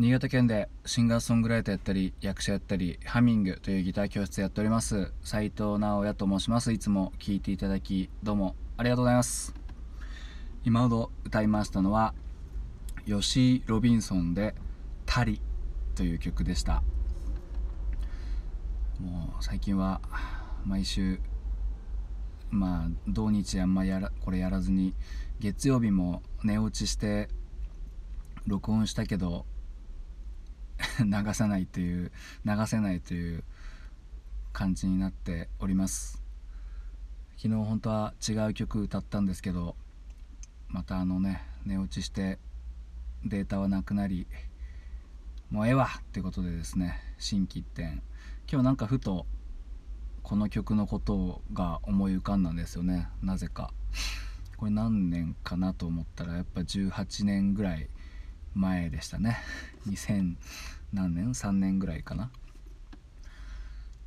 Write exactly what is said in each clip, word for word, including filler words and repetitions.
新潟県でシンガーソングライターやったり役者やったりハミングというギター教室やっております斉藤直也と申します。いつも聴いていただきどうもありがとうございます。今ほど歌いましたのは吉井ロビンソンでタリという曲でした。もう最近は毎週まあ土日あんまやらこれやらずに月曜日も寝落ちして録音したけど流さないという流せないという感じになっております。昨日本当は違う曲歌ったんですけど、またあのね寝落ちしてデータはなくなり、もうええわってことでですね、心機一転今日なんかふとこの曲のことが思い浮かんだんですよね。なぜかこれ何年かなと思ったらやっぱじゅうはちねんぐらい前でしたね。にせん何年さんねんぐらいかな。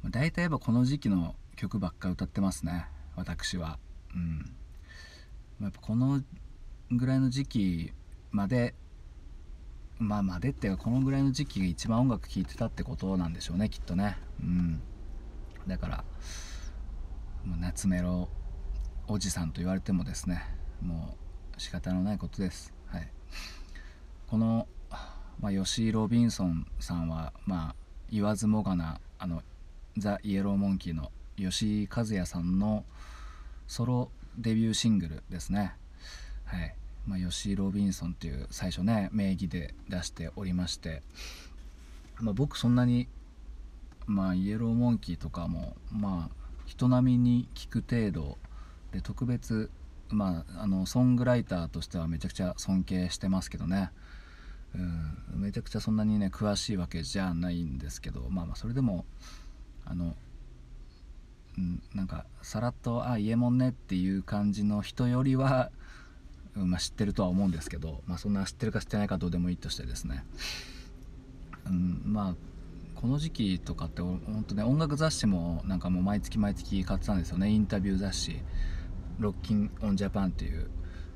だいたいやっぱこの時期の曲ばっか歌ってますね私は、うん、やっぱこのぐらいの時期までまあまでっていうかこのぐらいの時期が一番音楽聴いてたってことなんでしょうねきっとね、うん、だからもう夏メロおじさんと言われてもですねもう仕方のないことです。はい、この、まあ、吉井ロビンソンさんは、まあ、言わずもがなあのザ・イエローモンキーの吉井和也さんのソロデビューシングルですね。はい、まあ、吉井ロビンソンっていう最初ね名義で出しておりまして、まあ、僕そんなに、まあ、イエローモンキーとかも、まあ、人並みに聞く程度で特別、まあ、あのソングライターとしてはめちゃくちゃ尊敬してますけどね、うん、めちゃくちゃそんなにね詳しいわけじゃないんですけど、まあまあそれでもあの、うん、なんかさらっとあ言えもんねっていう感じの人よりは、うん、まあ知ってるとは思うんですけど、まあそんな知ってるか知ってないかどうでもいいとしてですね、うん、まあこの時期とかってほんとね音楽雑誌もなんかもう毎月毎月買ってたんですよね。インタビュー雑誌ロッキンオンジャパンっていう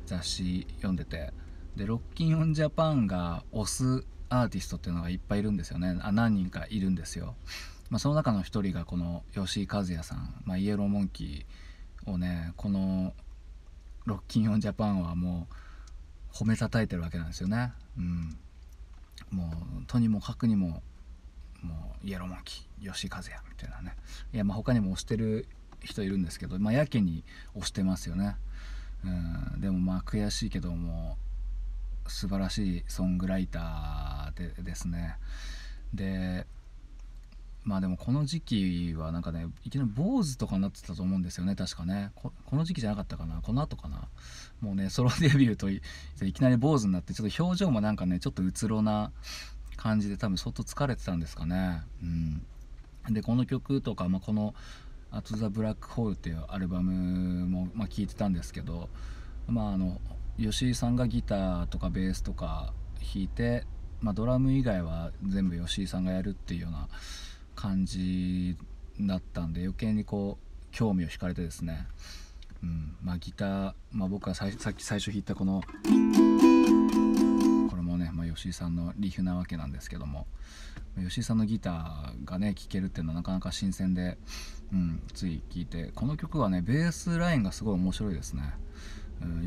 雑誌読んでて、でロッキンオンジャパンが推すアーティストっていうのがいっぱいいるんですよね。あ何人かいるんですよ、まあ、その中の一人がこの吉井和也さん、まあ、イエローモンキーをねこのロッキンオンジャパンはもう褒めたたえてるわけなんですよね、うん、もうとにもかくにももうイエローモンキー吉井和也みたいなね。いやまあ他にも推してる人いるんですけど、まあやけに推してますよね、うん、でもまあ悔しいけども素晴らしいソングライターでですね。でまあでもこの時期はなんかねいきなり坊主とかになってたと思うんですよね確かね。 こ, この時期じゃなかったかな、この後かな。もうねソロデビューと い, いきなり坊主になってちょっと表情もなんかねちょっとうつろな感じで多分相当疲れてたんですかね、うん、でこの曲とか、まあ、このアトザブラックホールっていうアルバムもまあ聴いてたんですけど、まああの吉井さんがギターとかベースとか弾いて、まあ、ドラム以外は全部吉井さんがやるっていうような感じだったんで余計にこう興味を惹かれてですね、うん、まあギター、まあ、僕は さ, さっき最初弾いたこのこれもね、まあ、吉井さんのリフなわけなんですけども、吉井さんのギターがね聴けるっていうのはなかなか新鮮で、うん、つい聴いて、この曲はねベースラインがすごい面白いですね。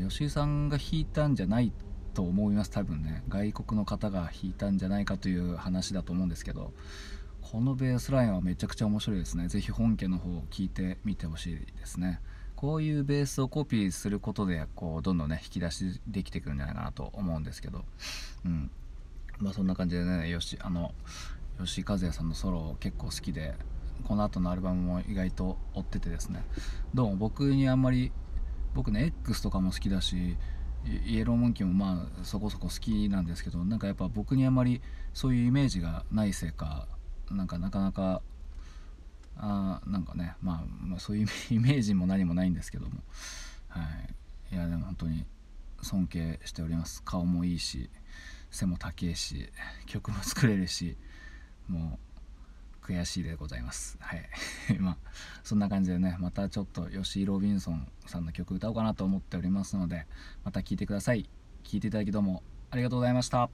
吉井さんが弾いたんじゃないと思います。多分ね外国の方が弾いたんじゃないかという話だと思うんですけど、このベースラインはめちゃくちゃ面白いですね。ぜひ本家の方を聞いてみてほしいですね。こういうベースをコピーすることでこうどんどんね引き出しできてくるんじゃないかなと思うんですけど、うん、まあそんな感じでね吉あの吉井和也さんのソロ結構好きで、この後のアルバムも意外と追っててですね、どうも僕にあんまり僕ね X とかも好きだしイエローモンキーもまあそこそこ好きなんですけど、なんかやっぱ僕にあまりそういうイメージがないせいかなんかなかなかあなんかね、まあ、まあそういうイメージも何もないんですけども、はい、いやでも本当に尊敬しております。顔もいいし背も高いし曲も作れるしもう悔しいでございます。はいまあ、そんな感じでねまたちょっと吉井ロビンソンさんの曲歌おうかなと思っておりますので、また聴いてください。聴いていただきどうもありがとうございました。